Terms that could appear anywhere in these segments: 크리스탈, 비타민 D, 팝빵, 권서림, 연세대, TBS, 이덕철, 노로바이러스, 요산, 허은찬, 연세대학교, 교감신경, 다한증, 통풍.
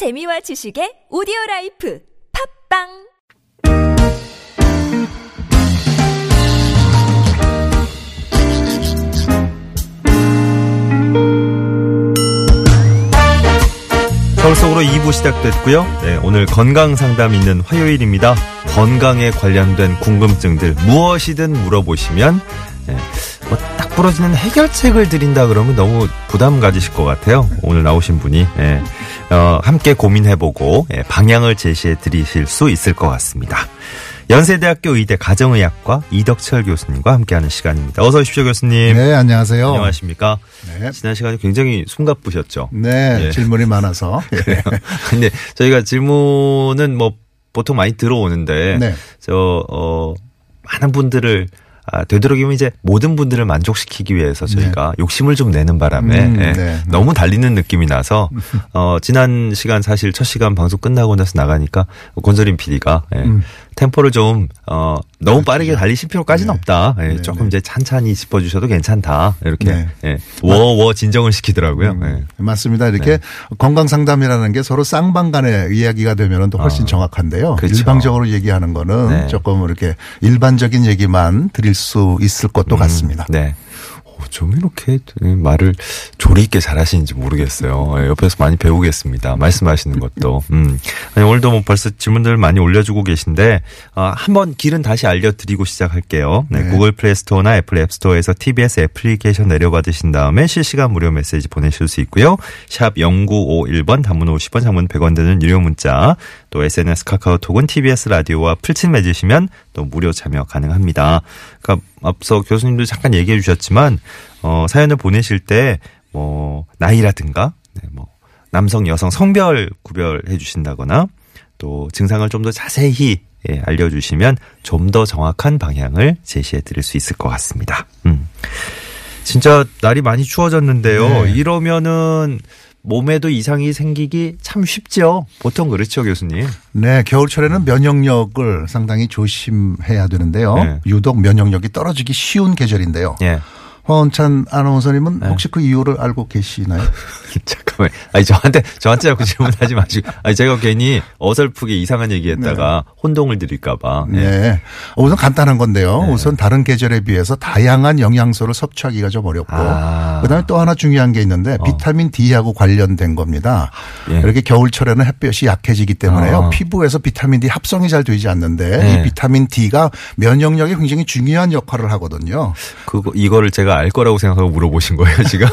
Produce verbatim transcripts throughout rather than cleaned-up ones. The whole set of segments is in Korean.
재미와 지식의 오디오라이프 팝빵 서울서구로 이 부 시작됐고요. 네, 오늘 건강상담 있는 화요일입니다. 건강에 관련된 궁금증들 무엇이든 물어보시면 네, 뭐 딱 부러지는 해결책을 드린다 그러면 너무 부담 가지실 것 같아요. 오늘 나오신 분이 네, 어, 함께 고민해보고 네, 방향을 제시해 드리실 수 있을 것 같습니다. 연세대학교 의대 가정의학과 이덕철 교수님과 함께하는 시간입니다. 어서 오십시오, 교수님. 네, 안녕하세요. 안녕하십니까. 네. 지난 시간에 굉장히 숨가쁘셨죠. 네, 네. 질문이 많아서. 그래요. 근데 저희가 질문은 뭐 보통 많이 들어오는데 네. 저 어, 많은 분들을 아, 되도록이면 이제 모든 분들을 만족시키기 위해서 저희가 네. 욕심을 좀 내는 바람에 음, 네. 네. 너무 달리는 느낌이 나서 어, 지난 시간 사실 첫 시간 방송 끝나고 나서 나가니까 권서림 피디가 예, 음. 템포를 좀 어, 너무 빠르게 달리실 필요까지는 네. 없다. 예, 네. 조금 이제 찬찬히 짚어주셔도 괜찮다. 이렇게 네. 워워 예, 워 진정을 시키더라고요. 음, 예. 맞습니다. 이렇게 네. 건강상담이라는 게 서로 쌍방간의 이야기가 되면 또 훨씬 어, 정확한데요. 그렇죠. 일방적으로 얘기하는 거는 네. 조금 이렇게 일반적인 얘기만 드릴 수 있을 것도 음, 같습니다. 네. 좀 이렇게 말을 조리 있게 잘하시는지 모르겠어요. 옆에서 많이 배우겠습니다. 말씀하시는 것도. 음. 아니, 오늘도 뭐 벌써 질문들 많이 올려주고 계신데 아, 한번 길은 다시 알려드리고 시작할게요. 네, 네. 구글 플레이 스토어나 애플 앱 스토어에서 티비에스 애플리케이션 내려받으신 다음에 실시간 무료 메시지 보내실 수 있고요. 샵 공구오일 번 단문 오십 원 장문 백 원 되는 유료 문자 또 에스엔에스 카카오톡은 티비에스 라디오와 풀친 맺으시면 또 무료 참여 가능합니다. 그러니까 앞서 교수님도 잠깐 얘기해 주셨지만 어, 사연을 보내실 때 뭐 나이라든가 네, 뭐 남성 여성 성별 구별해 주신다거나 또 증상을 좀 더 자세히 예, 알려주시면 좀 더 정확한 방향을 제시해 드릴 수 있을 것 같습니다. 음. 진짜 날이 많이 추워졌는데요. 네. 이러면은 몸에도 이상이 생기기 참 쉽죠. 보통 그렇죠, 교수님. 네, 겨울철에는 면역력을 상당히 조심해야 되는데요. 네. 유독 면역력이 떨어지기 쉬운 계절인데요. 네. 허은찬 아나운서님은 네. 혹시 그 이유를 알고 계시나요? 잠깐만, 아니 저한테 저한테 자꾸 질문하지 마시고, 아니 제가 괜히 어설프게 이상한 얘기했다가 네. 혼동을 드릴까봐. 네. 네, 우선 간단한 건데요. 네. 우선 다른 계절에 비해서 다양한 영양소를 섭취하기가 좀 어렵고, 아. 그다음에 또 하나 중요한 게 있는데 어. 비타민 D하고 관련된 겁니다. 예. 이렇게 겨울철에는 햇볕이 약해지기 때문에요. 어. 피부에서 비타민 D 합성이 잘 되지 않는데 네. 이 비타민 D가 면역력에 굉장히 중요한 역할을 하거든요. 그거 이거를 제가 알 거라고 생각하고 물어보신 거예요, 지금.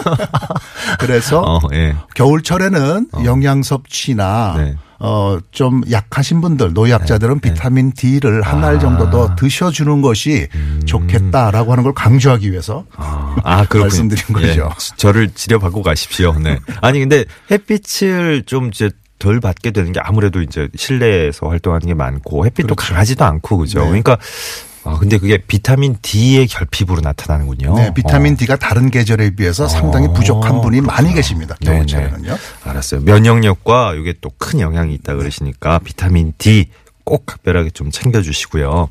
그래서 어, 예. 겨울철에는 어. 영양 섭취나 네. 어, 좀 약하신 분들, 노약자들은 네. 비타민 D를 한 알 아. 정도 더 드셔주는 것이 음. 좋겠다라고 하는 걸 강조하기 위해서 아, 아 말씀드린 거죠. 예. 저를 지려받고 가십시오. 네. 아니 근데 햇빛을 좀 이제 덜 받게 되는 게 아무래도 이제 실내에서 활동하는 게 많고 햇빛도 그렇죠. 강하지도 않고 그죠. 네. 그러니까. 아, 근데 그게 비타민 D의 결핍으로 나타나는군요. 네, 비타민 어. D가 다른 계절에 비해서 상당히 부족한 분이 어, 많이 계십니다. 겨울철에는요. 알았어요. 면역력과 이게 또 큰 영향이 있다 네. 그러시니까 비타민 D 꼭 각별하게 좀 챙겨주시고요.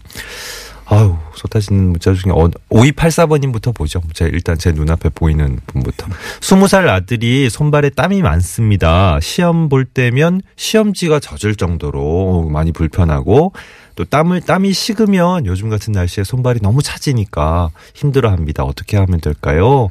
아유, 쏟아지는 문자 중에 오이팔사 번님부터 보죠. 제 일단 제 눈앞에 보이는 분부터. 스무 살 아들이 손발에 땀이 많습니다. 시험 볼 때면 시험지가 젖을 정도로 많이 불편하고 또 땀을, 땀이 식으면 요즘 같은 날씨에 손발이 너무 차지니까 힘들어합니다. 어떻게 하면 될까요?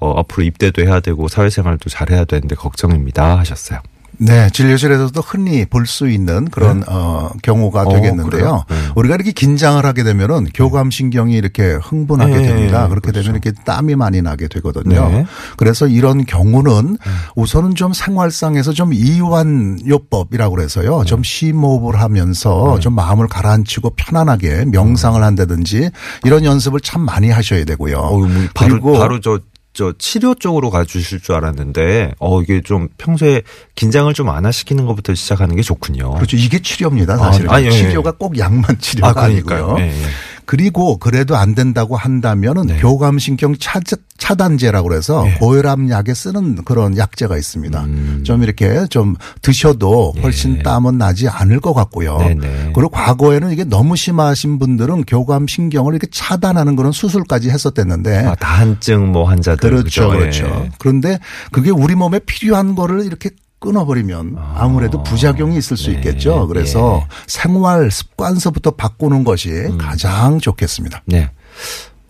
어, 앞으로 입대도 해야 되고 사회생활도 잘해야 되는데 걱정입니다 하셨어요. 네, 진료실에서도 흔히 볼 수 있는 그런 네. 어, 경우가 어, 되겠는데요. 네. 우리가 이렇게 긴장을 하게 되면은 교감신경이 이렇게 흥분하게 네. 됩니다. 그렇게 그렇죠. 되면 이렇게 땀이 많이 나게 되거든요. 네. 그래서 이런 경우는 네. 우선은 좀 생활상에서 좀 이완요법이라고 그래서요. 네. 좀 심호흡을 하면서 네. 좀 마음을 가라앉히고 편안하게 명상을 한다든지 이런 연습을 참 많이 하셔야 되고요. 어, 뭐 바로, 그리고 바로 저 저 치료 쪽으로 가주실 줄 알았는데 어 이게 좀 평소에 긴장을 좀 안 하시키는 것부터 시작하는 게 좋군요. 그렇죠. 이게 치료입니다. 사실은. 아, 아, 예, 예. 치료가 꼭 약만 치료가 아, 아니고요. 예, 예. 그리고 그래도 안 된다고 한다면은 네. 교감신경 차, 차단제라고 그래서 네. 고혈압 약에 쓰는 그런 약제가 있습니다. 음. 좀 이렇게 좀 드셔도 훨씬 네. 땀은 나지 않을 것 같고요. 네, 네. 그리고 과거에는 이게 너무 심하신 분들은 교감신경을 이렇게 차단하는 그런 수술까지 했었댔는데. 아, 다한증 뭐 환자들. 그렇죠. 그렇죠. 네. 그런데 그게 우리 몸에 필요한 거를 이렇게 끊어버리면 아무래도 부작용이 있을 수 네. 있겠죠. 그래서 네. 생활 습관서부터 바꾸는 것이 음. 가장 좋겠습니다. 네.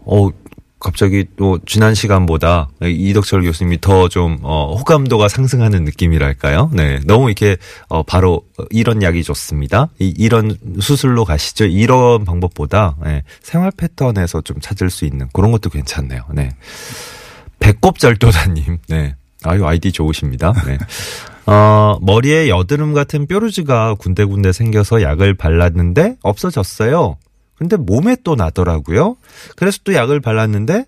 어 갑자기 또 지난 시간보다 이덕철 교수님이 더 좀 어, 호감도가 상승하는 느낌이랄까요? 네, 너무 이렇게 어, 바로 이런 약이 좋습니다. 이, 이런 수술로 가시죠. 이런 방법보다 네, 생활 패턴에서 좀 찾을 수 있는 그런 것도 괜찮네요. 네, 배꼽절도사님, 네, 아유 아이디 좋으십니다. 네. 어, 머리에 여드름 같은 뾰루지가 군데군데 생겨서 약을 발랐는데 없어졌어요. 근데 몸에 또 나더라고요. 그래서 또 약을 발랐는데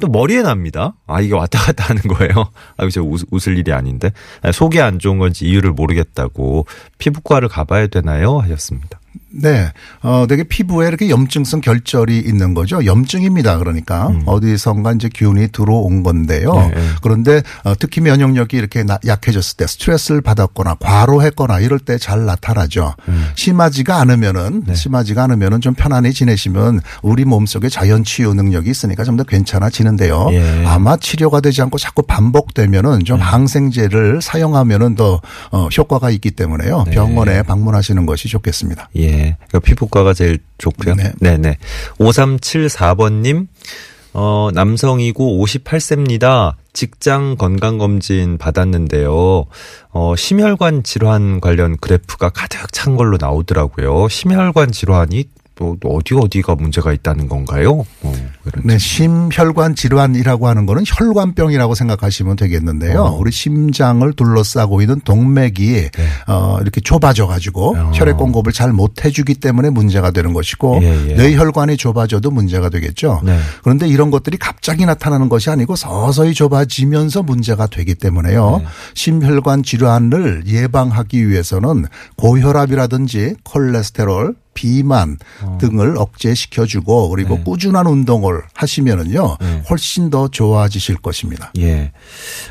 또 머리에 납니다. 아 이게 왔다 갔다 하는 거예요. 아 이제 웃을 일이 아닌데 속이 안 좋은 건지 이유를 모르겠다고 피부과를 가봐야 되나요? 하셨습니다. 네, 어, 되게 피부에 이렇게 염증성 결절이 있는 거죠. 염증입니다. 그러니까 음. 어디선가 이제 기운이 들어온 건데요. 네. 그런데 어, 특히 면역력이 이렇게 나, 약해졌을 때 스트레스를 받았거나 과로했거나 이럴 때 잘 나타나죠. 음. 심하지가 않으면은 네. 심하지가 않으면은 좀 편안히 지내시면 우리 몸 속에 자연 치유 능력이 있으니까 좀 더 괜찮아지는데요. 예. 아마 치료가 되지 않고 자꾸 반복되면은 좀 음. 항생제를 사용하면은 더 어, 효과가 있기 때문에요. 네. 병원에 방문하시는 것이 좋겠습니다. 예. 네. 그러니까 피부과가 제일 좋고요. 네. 네네. 오삼칠사 번님, 어, 남성이고 오십팔 세입니다. 직장 건강검진 받았는데요. 어, 심혈관 질환 관련 그래프가 가득 찬 걸로 나오더라고요. 심혈관 질환이 뭐 어디 어디가 문제가 있다는 건가요? 어, 네, 심혈관 질환이라고 하는 거는 혈관병이라고 생각하시면 되겠는데요. 어. 우리 심장을 둘러싸고 있는 동맥이 네. 어, 이렇게 좁아져가지고 어. 혈액 공급을 잘 못해주기 때문에 문제가 되는 것이고 예, 예. 뇌혈관이 좁아져도 문제가 되겠죠. 네. 그런데 이런 것들이 갑자기 나타나는 것이 아니고 서서히 좁아지면서 문제가 되기 때문에요. 네. 심혈관 질환을 예방하기 위해서는 고혈압이라든지 콜레스테롤 비만 어. 등을 억제시켜주고 그리고 네. 꾸준한 운동을 하시면은요 네. 훨씬 더 좋아지실 것입니다. 예,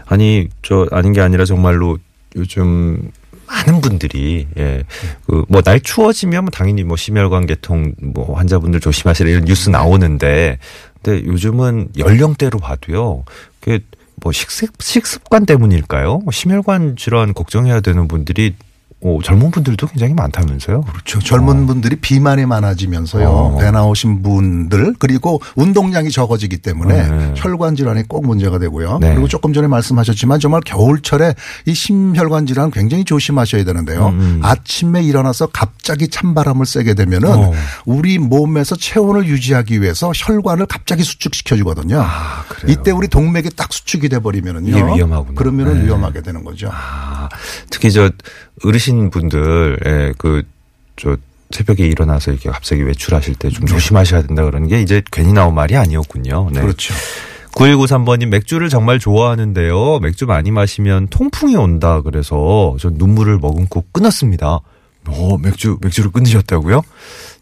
아니 저 아닌 게 아니라 정말로 요즘 많은 분들이 예, 그 뭐 날 추워지면 당연히 뭐 심혈관 계통 뭐 환자분들 조심하시라 이런 뉴스 나오는데, 근데 요즘은 연령대로 봐도요. 그게 뭐 식습 식습관 때문일까요? 심혈관 질환 걱정해야 되는 분들이. 오, 젊은 분들도 굉장히 많다면서요? 그렇죠. 젊은 어. 분들이 비만이 많아지면서요. 어. 배 나오신 분들 그리고 운동량이 적어지기 때문에 네. 혈관 질환이 꼭 문제가 되고요. 네. 그리고 조금 전에 말씀하셨지만 정말 겨울철에 이 심혈관 질환 굉장히 조심하셔야 되는데요. 음. 아침에 일어나서 갑자기 찬바람을 쐬게 되면은 어. 우리 몸에서 체온을 유지하기 위해서 혈관을 갑자기 수축시켜주거든요. 아, 그래요? 이때 우리 동맥이 딱 수축이 돼버리면은요. 이게 위험하군요. 그러면은 네. 위험하게 되는 거죠. 아, 특히 저 어르신 분들, 예, 그, 저, 새벽에 일어나서 이렇게 갑자기 외출하실 때 좀 조심하셔야 된다 그러는 게 이제 괜히 나온 말이 아니었군요. 네. 그렇죠. 구일구삼 번님, 맥주를 정말 좋아하는데요. 맥주 많이 마시면 통풍이 온다 그래서 저 눈물을 머금고 끊었습니다. 오, 맥주, 맥주를 끊으셨다고요?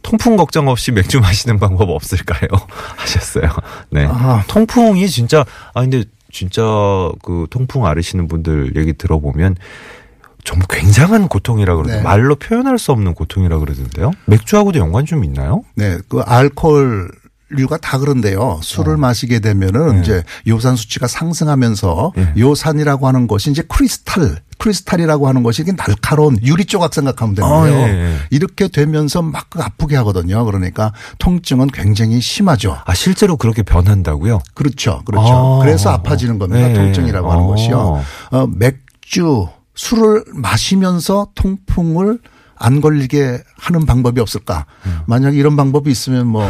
통풍 걱정 없이 맥주 마시는 방법 없을까요? 하셨어요. 네. 아. 통풍이 진짜, 아, 근데 진짜 그 통풍 앓으시는 분들 얘기 들어보면 좀 굉장한 고통이라 그러던데 네. 말로 표현할 수 없는 고통이라 그러던데요. 맥주하고도 연관 좀 있나요? 네, 그 알코올 류가 다 그런데요. 술을 어. 마시게 되면은 네. 이제 요산 수치가 상승하면서 네. 요산이라고 하는 것이 이제 크리스탈, 크리스탈이라고 하는 것이 이게 날카로운 유리 조각 생각하면 되는데요. 어, 네, 네. 이렇게 되면서 막 아프게 하거든요. 그러니까 통증은 굉장히 심하죠. 아 실제로 그렇게 변한다고요? 그렇죠, 그렇죠. 어. 그래서 아파지는 겁니다. 네. 통증이라고 하는 어. 것이요. 어, 맥주 술을 마시면서 통풍을 안 걸리게 하는 방법이 없을까? 음. 만약에 이런 방법이 있으면 뭐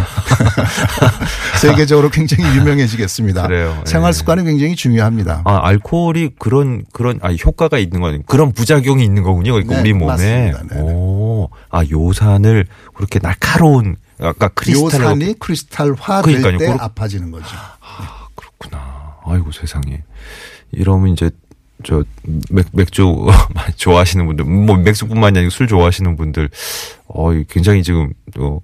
세계적으로 굉장히 유명해지겠습니다. 그래요. 생활 습관이 예. 굉장히 중요합니다. 아, 알코올이 그런 그런 아 효과가 있는 거 아니에요? 그런 부작용이 있는 거군요. 그러니까 네, 우리 몸에. 오. 아, 요산을 그렇게 날카로운 아까 크리스탈 요산이 크리스탈화 될 때 아파지는 거죠. 아, 그렇구나. 아이고 세상에. 이러면 이제 저 맥, 맥주 좋아하시는 분들, 뭐 맥주뿐만이 아니고 술 좋아하시는 분들, 어, 굉장히 지금 또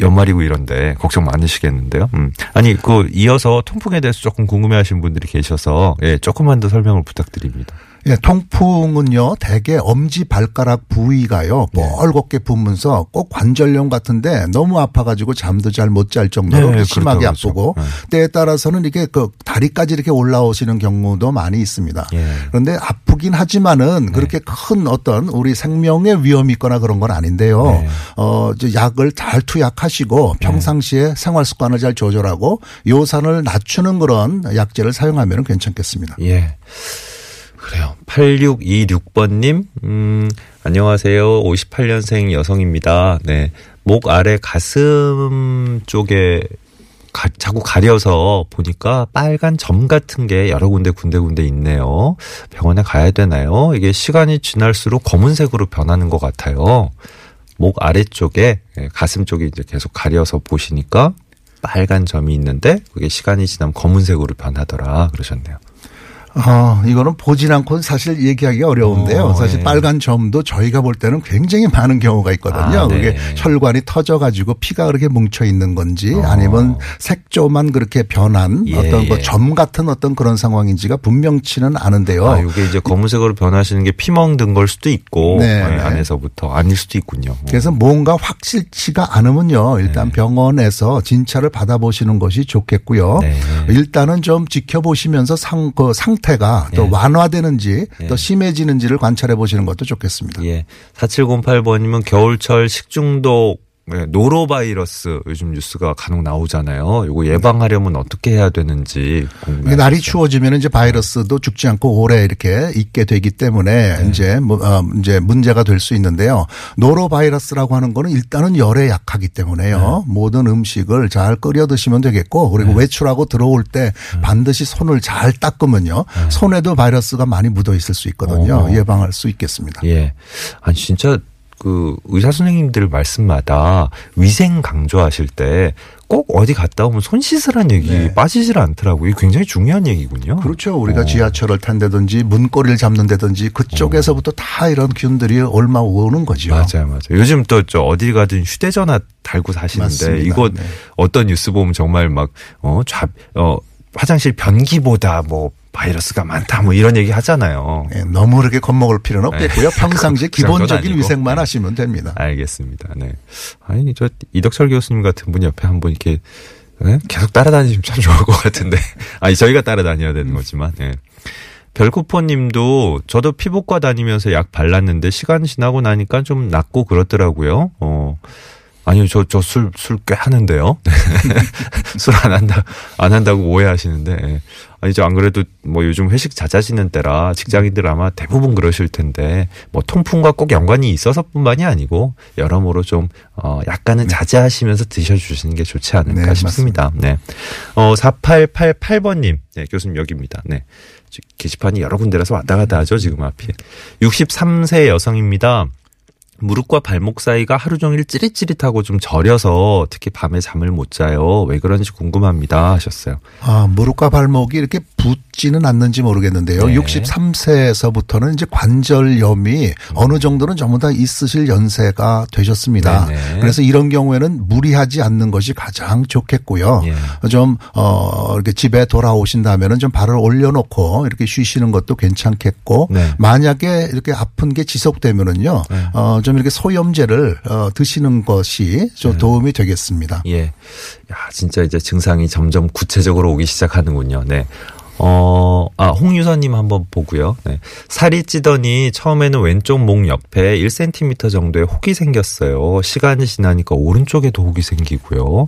연말이고 이런데 걱정 많으시겠는데요. 음. 아니 그 이어서 통풍에 대해서 조금 궁금해하시는 분들이 계셔서 예, 조금만 더 설명을 부탁드립니다. 예, 통풍은요 대개 엄지 발가락 부위가요 뻘겋게 붓면서 꼭 관절염 같은데 너무 아파가지고 잠도 잘 못 잘 정도로 네, 심하게 그렇죠, 아프고 그렇죠. 네. 때에 따라서는 이게 그 다리까지 이렇게 올라오시는 경우도 많이 있습니다. 예. 그런데 아프긴 하지만은 그렇게 네. 큰 어떤 우리 생명의 위험이 있거나 그런 건 아닌데요. 네. 어, 약을 잘 투약하시고 평상시에 네. 생활 습관을 잘 조절하고 요산을 낮추는 그런 약제를 사용하면 괜찮겠습니다. 예. 그래요. 팔육이육 번님, 음, 안녕하세요. 오십팔 년생 여성입니다. 네. 목 아래 가슴 쪽에 가, 자꾸 가려서 보니까 빨간 점 같은 게 여러 군데 군데군데 있네요. 병원에 가야 되나요? 이게 시간이 지날수록 검은색으로 변하는 것 같아요. 목 아래쪽에, 가슴 쪽이 이제 계속 가려서 보시니까 빨간 점이 있는데 그게 시간이 지나면 검은색으로 변하더라 그러셨네요. 어, 이거는 보진 않고는 사실 얘기하기가 어려운데요. 오, 사실 네. 빨간 점도 저희가 볼 때는 굉장히 많은 경우가 있거든요. 아, 네. 그게 혈관이 터져가지고 피가 그렇게 뭉쳐 있는 건지 어. 아니면 색조만 그렇게 변한 예, 어떤 예. 점 같은 어떤 그런 상황인지가 분명치는 않은데요. 아, 이게 이제 검은색으로 변하시는 게 피멍든 걸 수도 있고 네. 안에서부터 아닐 수도 있군요. 그래서 뭔가 확실치가 않으면요. 일단 네. 병원에서 진찰을 받아보시는 것이 좋겠고요. 네. 일단은 좀 지켜보시면서 상, 그 상태 가 또 예. 완화되는지 예. 또 심해지는지를 관찰해 보시는 것도 좋겠습니다. 예. 사칠공팔 번이면 겨울철 식중독 노로바이러스 요즘 뉴스가 간혹 나오잖아요. 이거 예방하려면 어떻게 해야 되는지 궁금해요. 날이 추워지면 이제 바이러스도 죽지 않고 오래 이렇게 있게 되기 때문에 네. 이제 뭐 이제 문제가 될 수 있는데요. 노로바이러스라고 하는 거는 일단은 열에 약하기 때문에요. 네. 모든 음식을 잘 끓여 드시면 되겠고 그리고 네. 외출하고 들어올 때 네. 반드시 손을 잘 닦으면요. 네. 손에도 바이러스가 많이 묻어 있을 수 있거든요. 오. 예방할 수 있겠습니다. 예. 아 진짜. 그 의사 선생님들 말씀마다 위생 강조하실 때 꼭 어디 갔다 오면 손 씻으란 얘기 네. 빠지질 않더라고요. 굉장히 중요한 얘기군요. 그렇죠. 우리가 오. 지하철을 탄다든지 문고리를 잡는다든지 그쪽에서부터 오. 다 이런 균들이 올라오는 거죠. 맞아요, 맞아요. 요즘 또 저 어디 가든 휴대전화 달고 사시는데 맞습니다. 이거 네. 어떤 뉴스 보면 정말 막 어, 좌, 어, 화장실 변기보다 뭐 바이러스가 많다 뭐 이런 얘기 하잖아요. 네, 너무 그렇게 겁먹을 필요는 없겠고요. 평상시에 기본적인 위생만 하시면 됩니다. 알겠습니다. 네. 아니 저 이덕철 교수님 같은 분 옆에 한 분 이렇게 계속 따라다니시면 참 좋을 것 같은데. 아니 저희가 따라다녀야 되는 거지만. 네. 별코포님도 저도 피부과 다니면서 약 발랐는데 시간 지나고 나니까 좀 낫고 그렇더라고요. 어. 아니요, 저, 저 술, 술 꽤 하는데요. 술 안 한다, 안 한다고 오해하시는데. 아니, 저 안 그래도 뭐 요즘 회식 잦아지는 때라 직장인들 아마 대부분 그러실 텐데 뭐 통풍과 꼭 연관이 있어서 뿐만이 아니고 여러모로 좀, 어, 약간은 네. 자제하시면서 드셔주시는 게 좋지 않을까 네, 싶습니다. 맞습니다. 네. 어, 사팔팔팔 번님. 네, 교수님 여기입니다. 네. 게시판이 여러 군데라서 왔다 갔다 하죠, 지금 앞에. 육십삼 세 여성입니다. 무릎과 발목 사이가 하루 종일 찌릿찌릿하고 좀 저려서 특히 밤에 잠을 못 자요. 왜 그런지 궁금합니다 하셨어요. 아, 무릎과 발목이 이렇게 붓지는 않는지 모르겠는데요. 네. 육십삼 세에서부터는 이제 관절염이 음. 어느 정도는 전부 다 있으실 연세가 되셨습니다. 네네. 그래서 이런 경우에는 무리하지 않는 것이 가장 좋겠고요. 예. 좀 어, 이렇게 집에 돌아오신다면은 좀 발을 올려놓고 이렇게 쉬시는 것도 괜찮겠고 네. 만약에 이렇게 아픈 게 지속되면은요. 네. 어, 좀 이렇게 소염제를 어, 드시는 것이 좀 네. 도움이 되겠습니다. 예, 야 진짜 이제 증상이 점점 구체적으로 오기 시작하는군요. 네, 어, 아 홍유선님 한번 보고요. 네, 살이 찌더니 처음에는 왼쪽 목 옆에 일 센티미터 정도의 혹이 생겼어요. 시간이 지나니까 오른쪽에도 혹이 생기고요.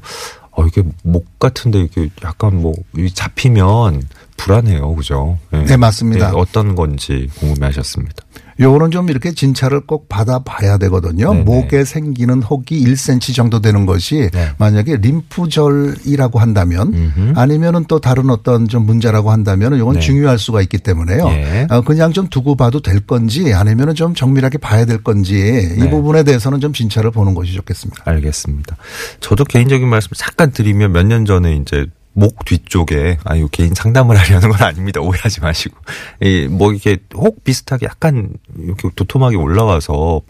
어 이게 목 같은데 이게 약간 뭐 잡히면 불안해요, 그죠? 네, 네 맞습니다. 네, 어떤 건지 궁금해하셨습니다. 요거는 좀 이렇게 진찰을 꼭 받아봐야 되거든요. 네네. 목에 생기는 혹이 일 센티미터 정도 되는 것이 네. 만약에 림프절이라고 한다면 음흠. 아니면은 또 다른 어떤 좀 문제라고 한다면은 요건 네. 중요할 수가 있기 때문에요. 네. 그냥 좀 두고 봐도 될 건지 아니면은 좀 정밀하게 봐야 될 건지 네. 이 부분에 대해서는 좀 진찰을 보는 것이 좋겠습니다. 알겠습니다. 저도 개인적인 말씀 잠깐 드리면 몇 년 전에 이제 목 뒤쪽에, 아유, 개인 상담을 하려는 건 아닙니다. 오해하지 마시고. 이, 뭐, 이렇게 혹 비슷하게 약간 이렇게 도톰하게 올라와서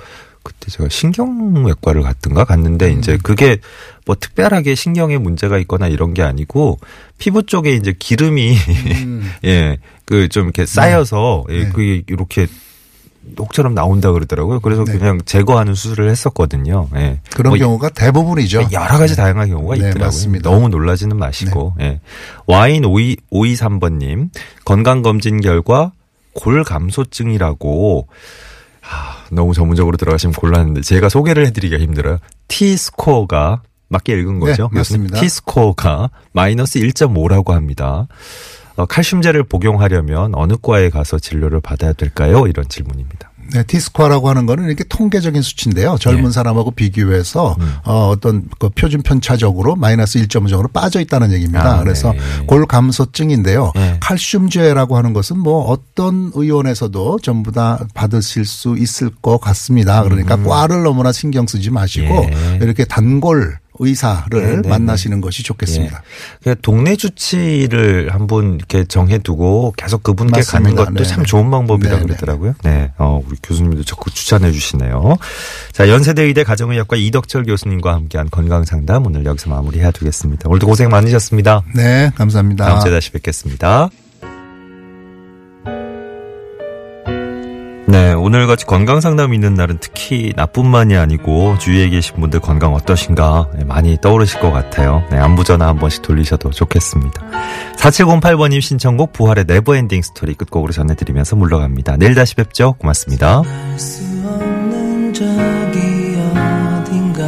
그때 제가 신경외과를 갔든가 갔는데 이제 그게 뭐 특별하게 신경에 문제가 있거나 이런 게 아니고 피부 쪽에 이제 기름이 음. 예, 그 좀 이렇게 쌓여서 네. 예, 네. 그게 이렇게 혹처럼 나온다 그러더라고요. 그래서 네. 그냥 제거하는 수술을 했었거든요. 예. 그런 뭐 경우가 대부분이죠. 여러 가지 네. 다양한 경우가 네, 있더라고요. 맞습니다. 너무 놀라지는 마시고. 네. 예. 와인 오이삼번님 건강검진 결과 골감소증이라고 아, 너무 전문적으로 들어가시면 곤란한데 제가 소개를 해드리기가 힘들어요. T스코어가 맞게 읽은 거죠? 네, 맞습니다. T스코어가 마이너스 일 점 오라고 합니다. 칼슘제를 복용하려면 어느 과에 가서 진료를 받아야 될까요? 이런 질문입니다. 네, T스코어라고 하는 거는 이렇게 통계적인 수치인데요. 젊은 예. 사람하고 비교해서 음. 어, 어떤 그 표준 편차적으로 마이너스 일 점 오적으로 빠져 있다는 얘기입니다. 아, 그래서 네. 골감소증인데요. 예. 칼슘제라고 하는 것은 뭐 어떤 의원에서도 전부 다 받으실 수 있을 것 같습니다. 그러니까 음. 과를 너무나 신경 쓰지 마시고 예. 이렇게 단골 의사를 네, 만나시는 네. 것이 좋겠습니다. 네. 동네 주치를 한 분 이렇게 정해두고 계속 그분께 맞습니다. 가는 것도 네. 참 좋은 방법이라 네, 그러더라고요. 네. 네. 어, 우리 교수님도 적극 추천해 주시네요. 자, 연세대의대 가정의학과 이덕철 교수님과 함께한 건강상담 오늘 여기서 마무리해야 되겠습니다. 오늘도 고생 많으셨습니다. 네, 감사합니다. 다음 주에 다시 뵙겠습니다. 네, 오늘같이 건강상담이 있는 날은 특히 나뿐만이 아니고 주위에 계신 분들 건강 어떠신가 많이 떠오르실 것 같아요. 네, 안부전화 한 번씩 돌리셔도 좋겠습니다. 사칠공팔번님 신청곡 부활의 네버엔딩 스토리 끝곡으로 전해드리면서 물러갑니다. 내일 다시 뵙죠. 고맙습니다. 알 수 없는 적이 어딘가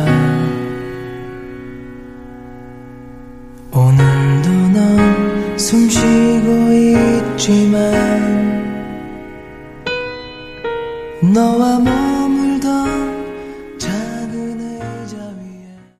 오늘도 넌 숨쉬고 있지만 너와 뭐